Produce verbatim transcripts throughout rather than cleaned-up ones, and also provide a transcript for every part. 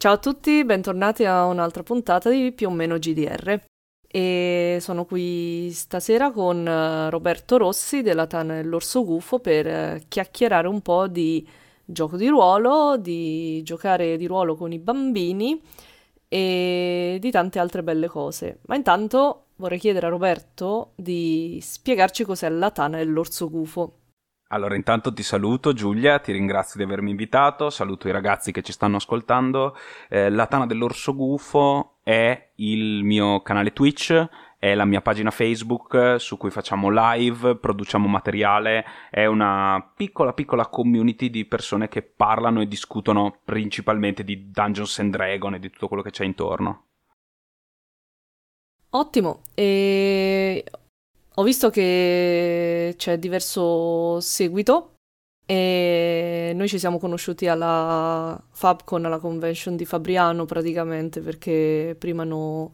Ciao a tutti, bentornati a un'altra puntata di Più o meno G D R. E sono qui stasera con Roberto Rossi della Tana dell'Orso Gufo per chiacchierare un po' di gioco di ruolo, di giocare di ruolo con i bambini e di tante altre belle cose. Ma intanto vorrei chiedere a Roberto di spiegarci cos'è la Tana dell'Orso Gufo. Allora, intanto ti saluto Giulia, ti ringrazio di avermi invitato, saluto i ragazzi che ci stanno ascoltando. Eh, la Tana dell'Orso Gufo è il mio canale Twitch, è la mia pagina Facebook su cui facciamo live, produciamo materiale, è una piccola piccola community di persone che parlano e discutono principalmente di Dungeons and Dragons e di tutto quello che c'è intorno. Ottimo, e... Ho visto che c'è diverso seguito e noi ci siamo conosciuti alla Fabcon, alla convention di Fabriano praticamente, perché prima no...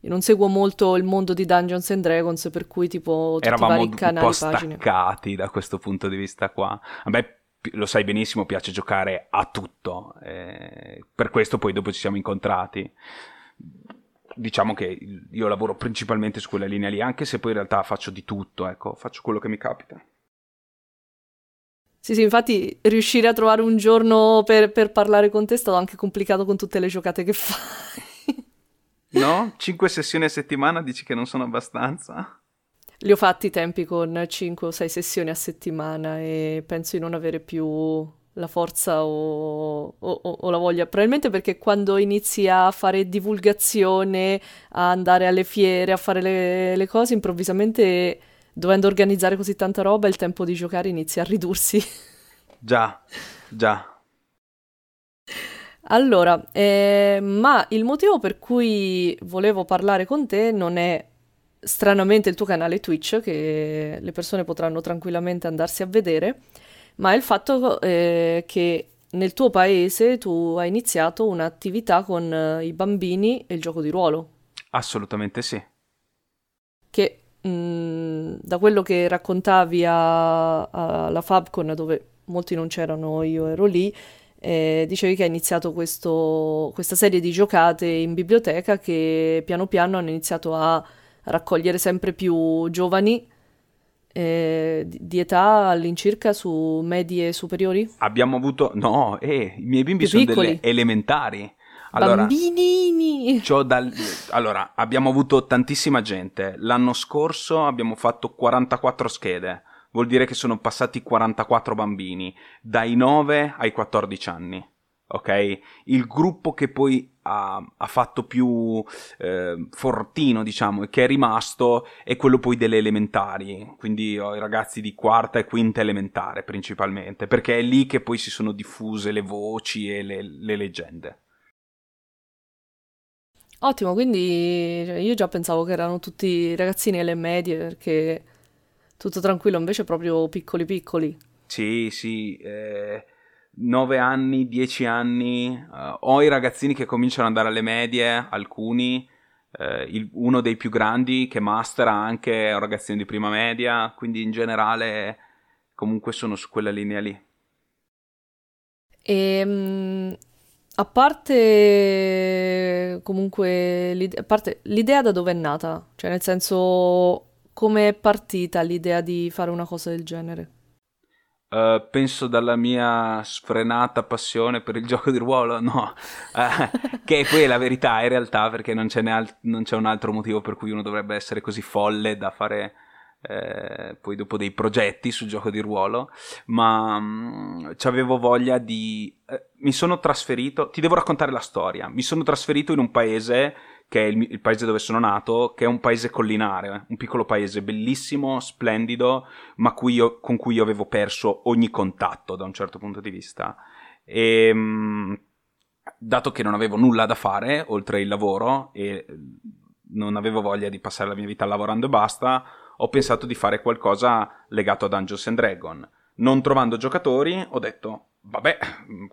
io non seguo molto il mondo di Dungeons and Dragons, per cui tipo tutti Eravamo i vari canali, pagine. Eravamo un po' staccati da questo punto di vista qua. A me, lo sai benissimo, piace giocare a tutto, eh, per questo poi dopo ci siamo incontrati. Diciamo che io lavoro principalmente su quella linea lì, anche se poi in realtà faccio di tutto, ecco, faccio quello che mi capita. Sì, sì, infatti riuscire a trovare un giorno per, per parlare con te è stato anche complicato con tutte le giocate che fai. No? Cinque sessioni a settimana dici che non sono abbastanza? Li ho fatti i tempi con cinque o sei sessioni a settimana e penso di non avere più la forza o, o, o la voglia, probabilmente perché quando inizi a fare divulgazione, a andare alle fiere, a fare le, le cose, improvvisamente dovendo organizzare così tanta roba il tempo di giocare inizia a ridursi. Già, già. Allora, eh, ma il motivo per cui volevo parlare con te non è stranamente il tuo canale Twitch, che le persone potranno tranquillamente andarsi a vedere, ma il fatto eh, che nel tuo paese tu hai iniziato un'attività con eh, i bambini e il gioco di ruolo. Assolutamente sì. Che mh, da quello che raccontavi alla Fabcon, dove molti non c'erano, io ero lì, eh, dicevi che hai iniziato questo, questa serie di giocate in biblioteca che piano piano hanno iniziato a raccogliere sempre più giovani Eh, di età all'incirca, su medie superiori? Abbiamo avuto... No, eh, i miei bimbi più sono piccoli. Delle elementari. Allora, bambinini! Dal... Allora, abbiamo avuto tantissima gente. L'anno scorso abbiamo fatto quarantaquattro schede. Vuol dire che sono passati quarantaquattro bambini, dai nove ai quattordici anni. Ok? Il gruppo che poi ha, ha fatto più eh, fortino, diciamo, e che è rimasto è quello poi delle elementari, quindi ho i ragazzi di quarta e quinta elementare principalmente, perché è lì che poi si sono diffuse le voci e le, le leggende. Ottimo, quindi io già pensavo che erano tutti ragazzini alle medie, perché tutto tranquillo, invece proprio piccoli piccoli. Sì, sì, eh... nove anni, dieci anni, uh, ho i ragazzini che cominciano ad andare alle medie, alcuni, uh, il, uno dei più grandi che mastera anche è un ragazzino di prima media, quindi in generale comunque sono su quella linea lì. E, a parte comunque l'ide- a parte, l'idea da dove è nata? Cioè nel senso, come è partita l'idea di fare una cosa del genere? Uh, penso dalla mia sfrenata passione per il gioco di ruolo, no, uh, che poi è la verità in realtà, perché non c'è, ne al- non c'è un altro motivo per cui uno dovrebbe essere così folle da fare eh, poi dopo dei progetti sul gioco di ruolo, ma um, c'avevo voglia di... Eh, mi sono trasferito, ti devo raccontare la storia, mi sono trasferito in un paese che è il, il paese dove sono nato, che è un paese collinare, un piccolo paese bellissimo, splendido, ma cui io, con cui io avevo perso ogni contatto da un certo punto di vista. E, dato che non avevo nulla da fare, oltre il lavoro, e non avevo voglia di passare la mia vita lavorando e basta, ho pensato di fare qualcosa legato a Dungeons and Dragons. Non trovando giocatori, ho detto... Vabbè,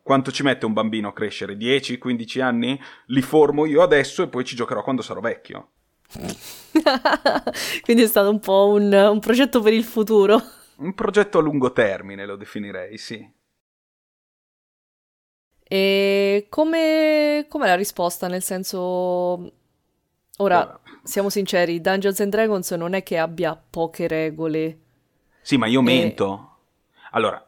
quanto ci mette un bambino a crescere? dieci quindici anni? Li formo io adesso e poi ci giocherò quando sarò vecchio. Quindi è stato un po' un, un progetto per il futuro. Un progetto a lungo termine, lo definirei, sì. E come com'è la risposta? Nel senso, ora siamo sinceri, Dungeons and Dragons non è che abbia poche regole. Sì, ma io e... mento. Allora,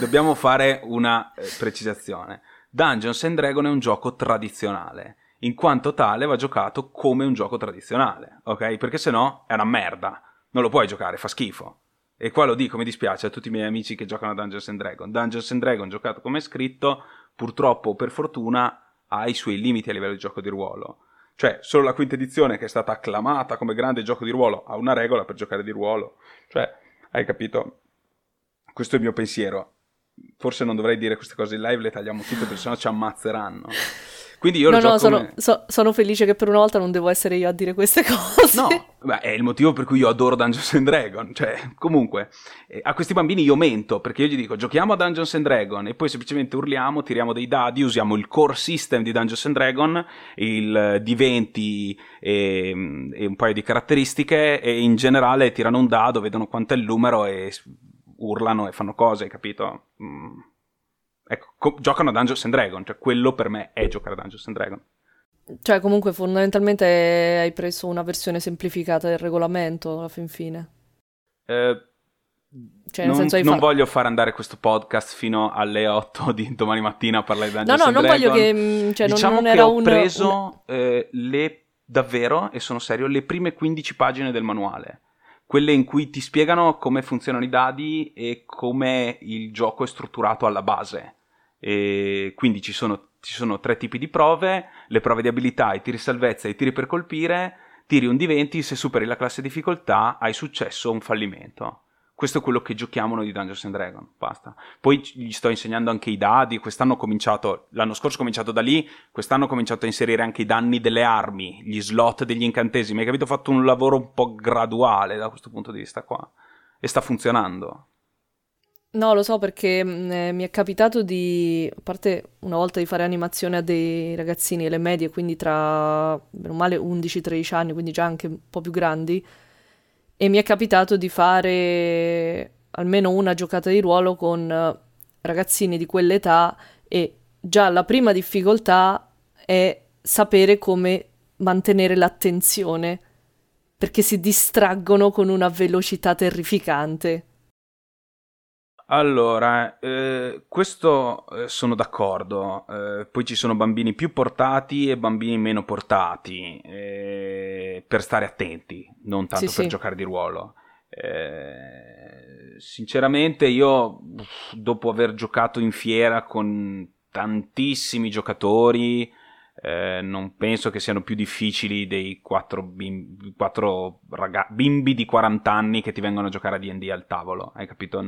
dobbiamo fare una precisazione. Dungeons and Dragons è un gioco tradizionale, in quanto tale va giocato come un gioco tradizionale, ok? Perché sennò è una merda, non lo puoi giocare, fa schifo. E qua lo dico, mi dispiace a tutti i miei amici che giocano a Dungeons and Dragons. Dungeons and Dragons, giocato come è scritto, purtroppo, per fortuna, ha i suoi limiti a livello di gioco di ruolo. Cioè, solo la quinta edizione, che è stata acclamata come grande gioco di ruolo, ha una regola per giocare di ruolo. Cioè, hai capito? Questo è il mio pensiero. Forse non dovrei dire queste cose in live, le tagliamo tutte, perché sennò ci ammazzeranno. Quindi io no, lo no, gioco... No, sono, so, sono felice che per una volta non devo essere io a dire queste cose. No, beh, è il motivo per cui io adoro Dungeons and Dragons. Cioè, comunque, eh, a questi bambini io mento, perché io gli dico giochiamo a Dungeons and Dragons e poi semplicemente urliamo, tiriamo dei dadi, usiamo il core system di Dungeons and Dragons, il D venti e, e un paio di caratteristiche, e in generale tirano un dado, vedono quanto è il numero e urlano e fanno cose, hai capito? Mm. Ecco, co- giocano a Dungeons and Dragons, cioè quello per me è giocare a Dungeons and Dragons. Cioè, comunque, fondamentalmente hai preso una versione semplificata del regolamento, alla fin fine. Eh, cioè, nel non senso non far... voglio far andare questo podcast fino alle otto di domani mattina a parlare di Dungeons and Dragons. No, no, non Dragon. voglio che... Cioè, diciamo non, non era che ho un... preso eh, le, davvero, e sono serio, le prime quindici pagine del manuale. Quelle in cui ti spiegano come funzionano i dadi e come il gioco è strutturato alla base. E quindi ci sono, ci sono tre tipi di prove: le prove di abilità, i tiri salvezza, i tiri per colpire, tiri un D venti, se superi la classe difficoltà hai successo un fallimento. Questo è quello che giochiamo noi di Dungeons and Dragons, basta. Poi gli sto insegnando anche i dadi, quest'anno ho cominciato, l'anno scorso ho cominciato da lì, quest'anno ho cominciato a inserire anche i danni delle armi, gli slot degli incantesimi, hai capito? Ho fatto un lavoro un po' graduale da questo punto di vista qua, e sta funzionando. No, lo so, perché mh, mi è capitato di, a parte una volta, di fare animazione a dei ragazzini alle medie, quindi tra, meno male, undici tredici anni, quindi già anche un po' più grandi, e mi è capitato di fare almeno una giocata di ruolo con ragazzini di quell'età, e già la prima difficoltà è sapere come mantenere l'attenzione, perché si distraggono con una velocità terrificante. Allora, eh, questo eh, sono d'accordo, eh, poi ci sono bambini più portati e bambini meno portati, eh, per stare attenti, non tanto sì, per sì. giocare di ruolo. Eh, sinceramente io, dopo aver giocato in fiera con tantissimi giocatori, eh, non penso che siano più difficili dei quattro bimbi, quattro raga- bimbi di quaranta anni che ti vengono a giocare a D and D al tavolo, hai capito?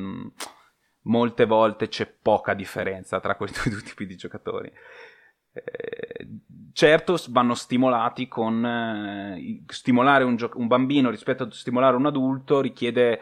Molte volte c'è poca differenza tra questi due tipi di giocatori. Eh, certo, vanno stimolati con... Eh, stimolare un, gio- un bambino rispetto a stimolare un adulto richiede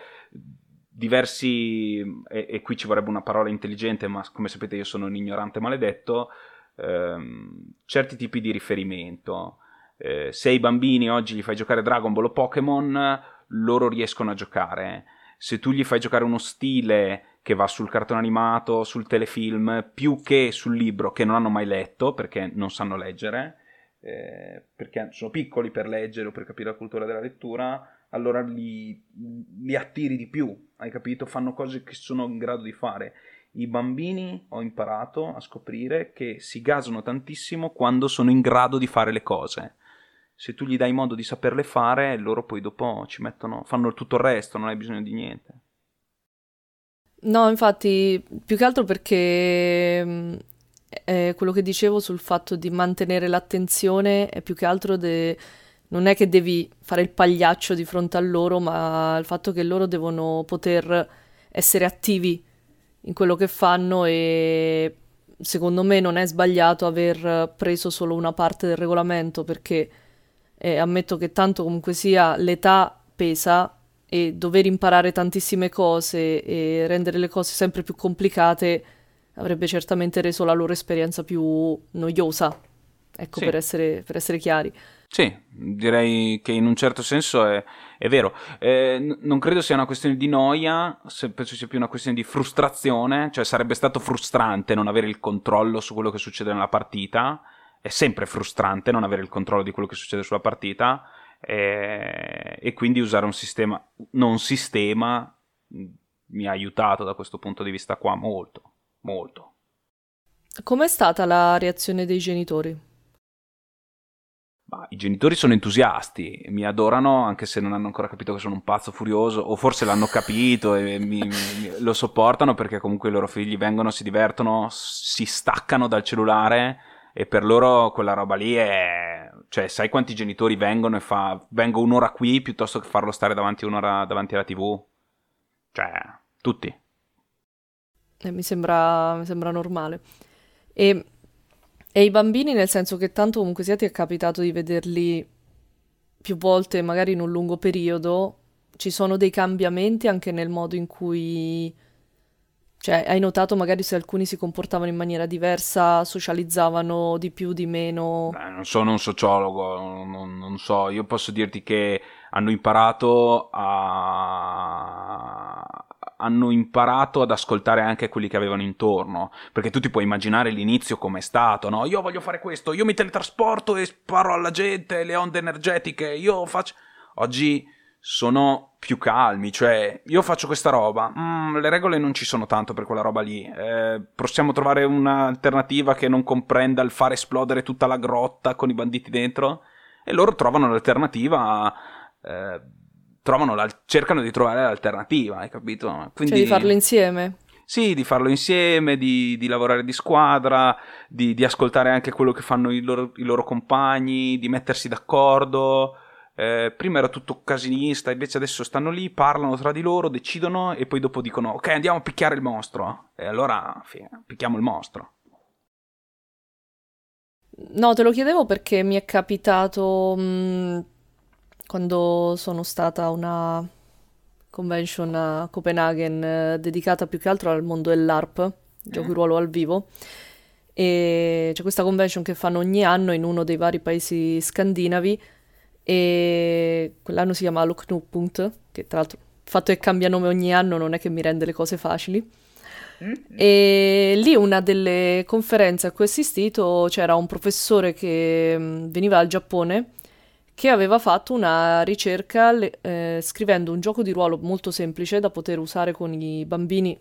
diversi... E, e qui ci vorrebbe una parola intelligente, ma come sapete io sono un ignorante maledetto. Ehm, certi tipi di riferimento. Eh, se ai bambini oggi gli fai giocare Dragon Ball o Pokémon, loro riescono a giocare. Se tu gli fai giocare uno stile... che va sul cartone animato, sul telefilm, più che sul libro, che non hanno mai letto perché non sanno leggere, eh, perché sono piccoli per leggere o per capire la cultura della lettura, allora li, li attiri di più, hai capito? Fanno cose che sono in grado di fare. I bambini, ho imparato a scoprire, che si gasano tantissimo quando sono in grado di fare le cose. Se tu gli dai modo di saperle fare, loro poi dopo ci mettono, fanno tutto il resto, non hai bisogno di niente. No, infatti, più che altro perché eh, quello che dicevo sul fatto di mantenere l'attenzione è più che altro de... non è che devi fare il pagliaccio di fronte a loro, ma il fatto che loro devono poter essere attivi in quello che fanno, e secondo me non è sbagliato aver preso solo una parte del regolamento, perché eh, ammetto che tanto comunque sia l'età pesa, e dover imparare tantissime cose e rendere le cose sempre più complicate avrebbe certamente reso la loro esperienza più noiosa, ecco, sì. per essere, per essere chiari. Sì, direi che in un certo senso è, È vero, eh, non credo sia una questione di noia, penso sia più una questione di frustrazione, cioè sarebbe stato frustrante non avere il controllo su quello che succede nella partita, è sempre frustrante non avere il controllo di quello che succede sulla partita, eh, e quindi usare un sistema non sistema mi ha aiutato da questo punto di vista qua molto, molto. Com'è stata la reazione dei genitori? I genitori sono entusiasti, mi adorano, anche se non hanno ancora capito che sono un pazzo furioso, o forse l'hanno capito e mi, mi, lo sopportano, perché comunque i loro figli vengono, si divertono, si staccano dal cellulare e per loro quella roba lì è... Cioè, sai quanti genitori vengono e fa vengo un'ora qui piuttosto che farlo stare davanti un'ora davanti alla tivù? Cioè, tutti. Eh, mi sembra, mi sembra normale. E... E i bambini, nel senso che tanto comunque sia ti è capitato di vederli più volte, magari in un lungo periodo, ci sono dei cambiamenti anche nel modo in cui... Cioè, hai notato magari se alcuni si comportavano in maniera diversa, socializzavano di più, di meno? Beh, non sono un sociologo, non, non so. Io posso dirti che hanno imparato a... hanno imparato ad ascoltare anche quelli che avevano intorno, perché tu ti puoi immaginare l'inizio com'è stato, no? Io voglio fare questo, io mi teletrasporto e sparo alla gente, le onde energetiche, io faccio... Oggi sono più calmi, cioè io faccio questa roba, mm, le regole non ci sono tanto per quella roba lì, eh, possiamo trovare un'alternativa che non comprenda il far esplodere tutta la grotta con i banditi dentro? E loro trovano l'alternativa... Eh, Trovano la, cercano di trovare l'alternativa, hai capito? Quindi, cioè di farlo insieme? Sì, di farlo insieme, di, di lavorare di squadra, di, di ascoltare anche quello che fanno i loro, i loro compagni, di mettersi d'accordo. Eh, prima era tutto casinista, invece adesso stanno lì, parlano tra di loro, decidono e poi dopo dicono ok, andiamo a picchiare il mostro. E allora fine, picchiamo il mostro. No, te lo chiedevo perché mi è capitato... Mh... quando sono stata a una convention a Copenaghen eh, dedicata più che altro al mondo dell'A R P, gioco di ruolo al vivo, e c'è questa convention che fanno ogni anno in uno dei vari paesi scandinavi, e quell'anno si chiama Loknupunkt, che tra l'altro il fatto che cambia nome ogni anno non è che mi rende le cose facili, mm. E lì una delle conferenze a cui ho assistito c'era un professore che mh, veniva dal Giappone, che aveva fatto una ricerca eh, scrivendo un gioco di ruolo molto semplice da poter usare con i bambini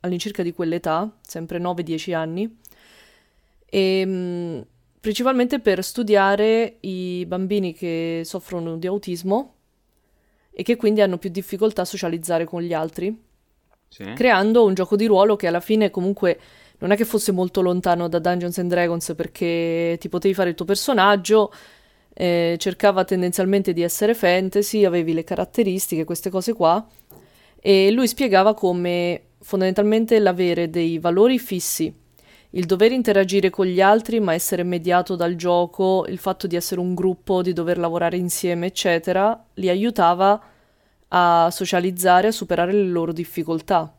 all'incirca di quell'età, sempre nove dieci anni, e, mh, principalmente per studiare i bambini che soffrono di autismo e che quindi hanno più difficoltà a socializzare con gli altri, sì. Creando un gioco di ruolo che alla fine comunque... non è che fosse molto lontano da Dungeons and Dragons, perché ti potevi fare il tuo personaggio... Eh, cercava tendenzialmente di essere fantasy, avevi le caratteristiche, queste cose qua, e lui spiegava come fondamentalmente l'avere dei valori fissi, il dover interagire con gli altri ma essere mediato dal gioco, il fatto di essere un gruppo, di dover lavorare insieme eccetera, li aiutava a socializzare, a superare le loro difficoltà.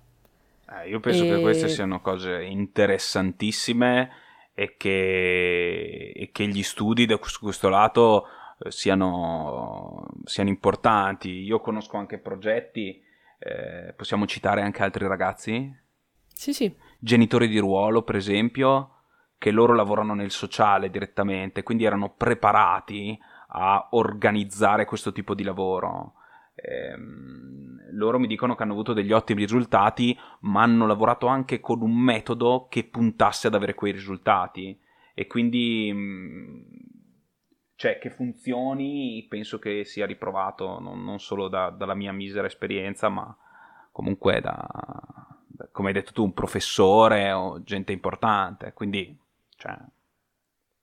Eh, io penso e... che queste siano cose interessantissime e che, e che gli studi da questo, questo lato eh, siano, siano importanti. Io conosco anche progetti, eh, possiamo citare anche altri ragazzi? Sì, sì. Genitori di ruolo, per esempio, che loro lavorano nel sociale direttamente, quindi erano preparati a organizzare questo tipo di lavoro. Eh, loro mi dicono che hanno avuto degli ottimi risultati, ma hanno lavorato anche con un metodo che puntasse ad avere quei risultati e quindi cioè che funzioni penso che sia riprovato non, non solo da, dalla mia misera esperienza, ma comunque da, da come hai detto tu, un professore o gente importante, quindi cioè,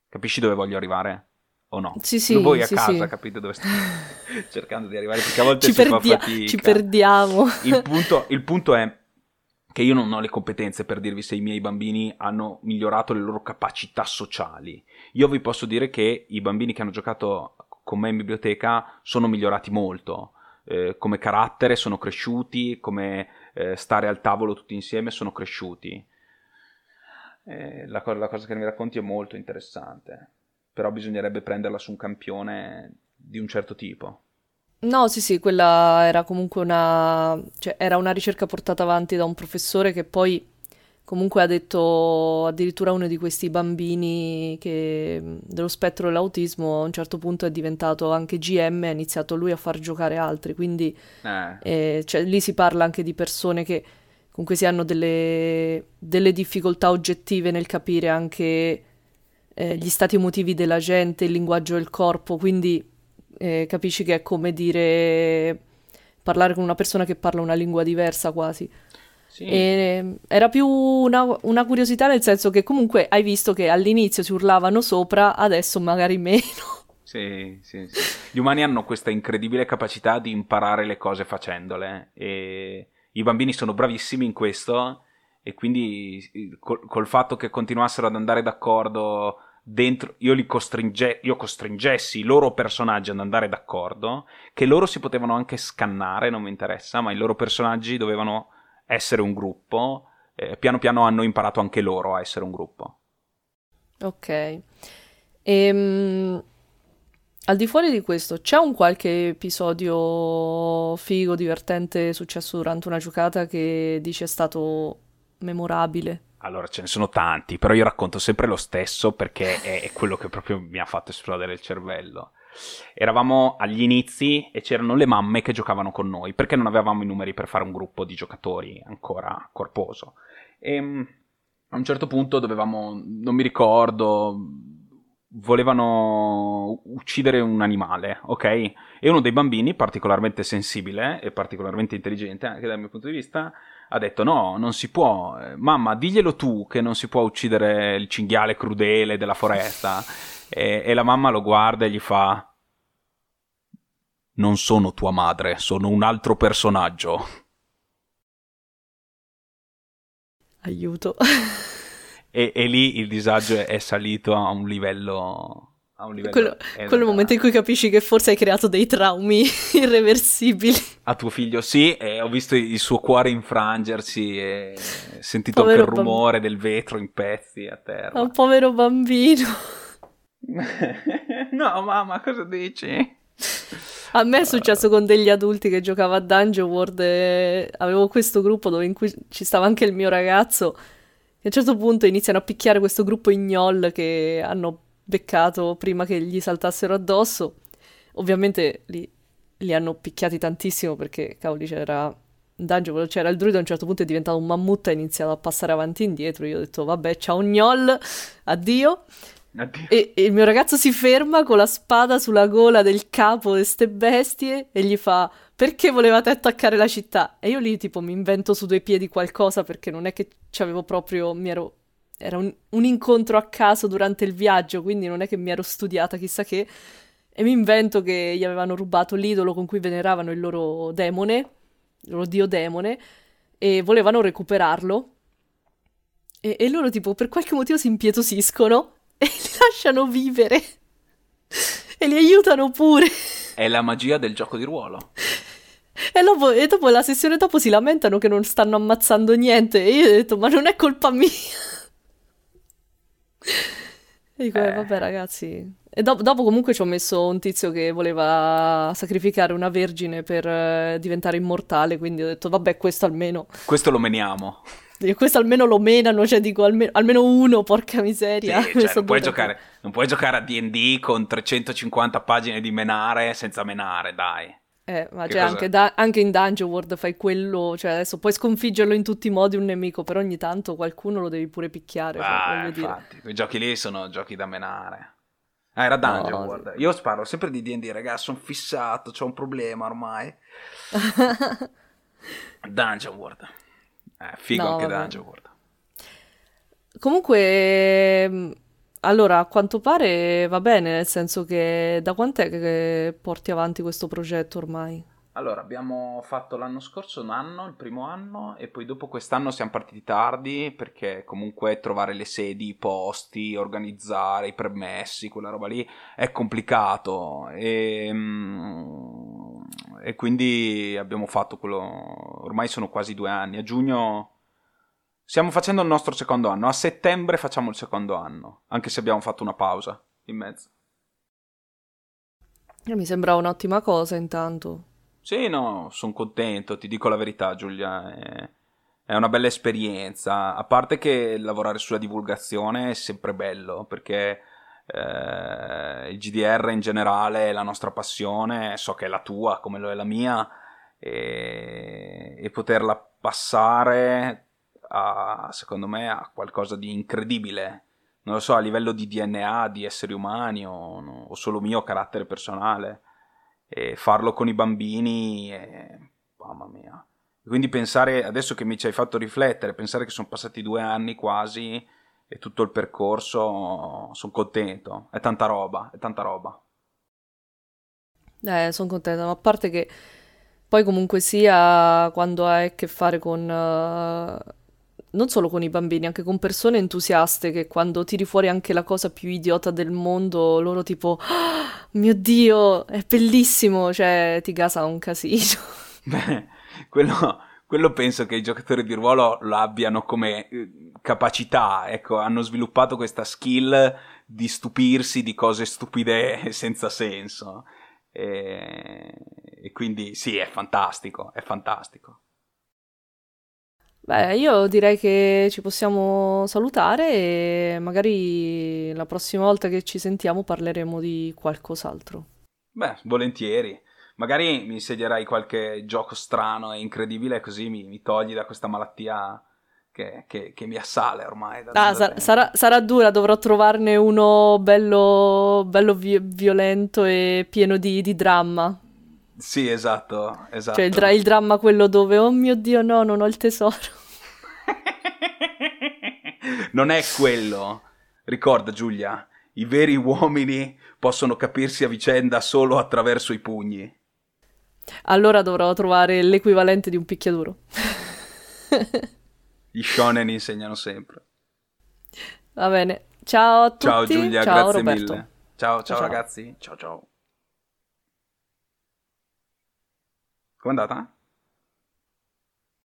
capisci dove voglio arrivare? O no? Sì, sì, voi a sì, casa sì. Capite dove state cercando di arrivare, perché a volte ci si perdia- fa fatica. Ci perdiamo. Il punto, il punto è che io non ho le competenze per dirvi se i miei bambini hanno migliorato le loro capacità sociali. Io vi posso dire che i bambini che hanno giocato con me in biblioteca sono migliorati molto. Eh, come carattere sono cresciuti, come eh, stare al tavolo tutti insieme sono cresciuti. Eh, la, co- la cosa che mi racconti è molto interessante. Però bisognerebbe prenderla su un campione di un certo tipo. No, sì, sì, quella era comunque una, cioè, era una ricerca portata avanti da un professore che poi comunque ha detto addirittura a uno di questi bambini che, dello spettro dell'autismo, a un certo punto è diventato anche G M e ha iniziato lui a far giocare altri, quindi eh. eh, cioè, lì si parla anche di persone che comunque si hanno delle, delle difficoltà oggettive nel capire anche eh, gli stati emotivi della gente, il linguaggio del corpo, quindi... Eh, capisci che è come dire parlare con una persona che parla una lingua diversa quasi. Sì. E, era più una, una curiosità, nel senso che comunque hai visto che all'inizio si urlavano sopra, adesso magari meno. Sì, sì, sì. Gli umani hanno questa incredibile capacità di imparare le cose facendole e i bambini sono bravissimi in questo, e quindi col, col fatto che continuassero ad andare d'accordo dentro, io li costringe, io costringessi i loro personaggi ad andare d'accordo, che loro si potevano anche scannare, non mi interessa, ma i loro personaggi dovevano essere un gruppo, eh, piano piano hanno imparato anche loro a essere un gruppo. Ok. Ehm, al di fuori di questo, c'è un qualche episodio figo, divertente, successo durante una giocata che dici è stato memorabile? Allora, ce ne sono tanti, però io racconto sempre lo stesso perché è, è quello che proprio mi ha fatto esplodere il cervello. Eravamo agli inizi e c'erano le mamme che giocavano con noi, perché non avevamo i numeri per fare un gruppo di giocatori ancora corposo. E a un certo punto dovevamo, non mi ricordo, volevano uccidere un animale, ok? E uno dei bambini, particolarmente sensibile e particolarmente intelligente, anche dal mio punto di vista... ha detto no, non si può, mamma diglielo tu che non si può uccidere il cinghiale crudele della foresta, e, e la mamma lo guarda e gli fa non sono tua madre, sono un altro personaggio. Aiuto. e, e lì il disagio è salito a un livello... Quello, quello momento in cui capisci che forse hai creato dei traumi irreversibili a tuo figlio. Sì, eh, ho visto il suo cuore infrangersi e ho sentito povero anche il rumore bamb... del vetro in pezzi a terra. Un povero bambino. No mamma, cosa dici? A me è successo con degli adulti che giocava a Dungeon World e... avevo questo gruppo dove in cui ci stava anche il mio ragazzo, e a un certo punto iniziano a picchiare questo gruppo ignol che hanno beccato prima che gli saltassero addosso. Ovviamente li, li hanno picchiati tantissimo perché cavoli c'era Dungeon, c'era il druido, a un certo punto è diventato un mammut e ha iniziato a passare avanti e indietro. Io ho detto vabbè, ciao gnol, addio, addio. E, e il mio ragazzo si ferma con la spada sulla gola del capo di ste bestie e gli fa perché volevate attaccare la città? E io lì tipo mi invento su due piedi qualcosa, perché non è che c'avevo proprio, mi ero Era un, un incontro a caso durante il viaggio, quindi non è che mi ero studiata chissà che, e mi invento che gli avevano rubato l'idolo con cui veneravano il loro demone, il loro dio demone, e volevano recuperarlo, e, e loro tipo per qualche motivo si impietosiscono e li lasciano vivere e li aiutano pure. È la magia del gioco di ruolo. E dopo, e dopo la sessione dopo si lamentano che non stanno ammazzando niente, e io ho detto ma non è colpa mia. E dico, eh. vabbè ragazzi. E do- dopo comunque ci ho messo un tizio che voleva sacrificare una vergine per eh, diventare immortale, quindi ho detto vabbè, questo almeno questo lo meniamo, e questo almeno lo menano, cioè dico almeno, almeno uno, porca miseria. Sì, cioè, non, puoi giocare, non puoi giocare a D and D con trecentocinquanta pagine di menare senza menare, dai. Eh, ma cioè anche, da- anche in Dungeon World fai quello, cioè adesso puoi sconfiggerlo in tutti i modi un nemico, però ogni tanto qualcuno lo devi pure picchiare. Ah, cioè, infatti, dire. Quei giochi lì sono giochi da menare. Ah, era Dungeon no, World. Sì. Io sparo sempre di D and D, ragazzi, sono fissato, c'ho un problema ormai. Dungeon World. Eh, figo no, anche vabbè. Dungeon World. Comunque... Allora, a quanto pare va bene, nel senso che da quant'è che porti avanti questo progetto ormai? Allora, abbiamo fatto l'anno scorso un anno, il primo anno, e poi dopo quest'anno siamo partiti tardi, perché comunque trovare le sedi, i posti, organizzare i permessi, quella roba lì, è complicato. E, e quindi abbiamo fatto quello... ormai sono quasi due anni, a giugno... Stiamo facendo il nostro secondo anno, a settembre facciamo il secondo anno, anche se abbiamo fatto una pausa in mezzo. Mi sembra un'ottima cosa intanto. Sì, no, sono contento, ti dico la verità, Giulia, è... è una bella esperienza, a parte che lavorare sulla divulgazione è sempre bello, perché eh, il G D R in generale è la nostra passione, so che è la tua come lo è la mia, e, e poterla passare a, secondo me, a qualcosa di incredibile, non lo so, a livello di D N A, di esseri umani o, o solo mio carattere personale, e farlo con i bambini, e... mamma mia. Quindi pensare, adesso che mi ci hai fatto riflettere, pensare che sono passati due anni quasi e tutto il percorso, sono contento, è tanta roba, è tanta roba. Eh, sono contenta, ma a parte che poi comunque sia quando hai a che fare con, uh, non solo con i bambini, anche con persone entusiaste che quando tiri fuori anche la cosa più idiota del mondo, loro tipo, oh, mio Dio, è bellissimo, cioè ti gasa un casino. Beh. Quello, quello penso che i giocatori di ruolo lo abbiano come capacità, ecco, hanno sviluppato questa skill di stupirsi di cose stupide senza senso, e, e quindi sì, è fantastico, è fantastico. Beh, io direi che ci possiamo salutare e magari la prossima volta che ci sentiamo parleremo di qualcos'altro. Beh, volentieri. Magari mi insegnerai qualche gioco strano e incredibile, così mi, mi togli da questa malattia che, che, che mi assale ormai. Da, ah, da sa- sarà, sarà dura, dovrò trovarne uno bello, bello vi- violento e pieno di, di dramma. Sì, esatto, esatto. Cioè il, dra- il dramma quello dove, oh mio Dio, no, non ho il tesoro. Non è quello. Ricorda, Giulia, i veri uomini possono capirsi a vicenda solo attraverso i pugni. Allora dovrò trovare l'equivalente di un picchiaduro. Gli shonen insegnano sempre. Va bene. Ciao a tutti. Ciao Giulia, ciao, grazie Roberto. Mille. Ciao, ciao, ciao ragazzi. Ciao ciao. Com'è andata?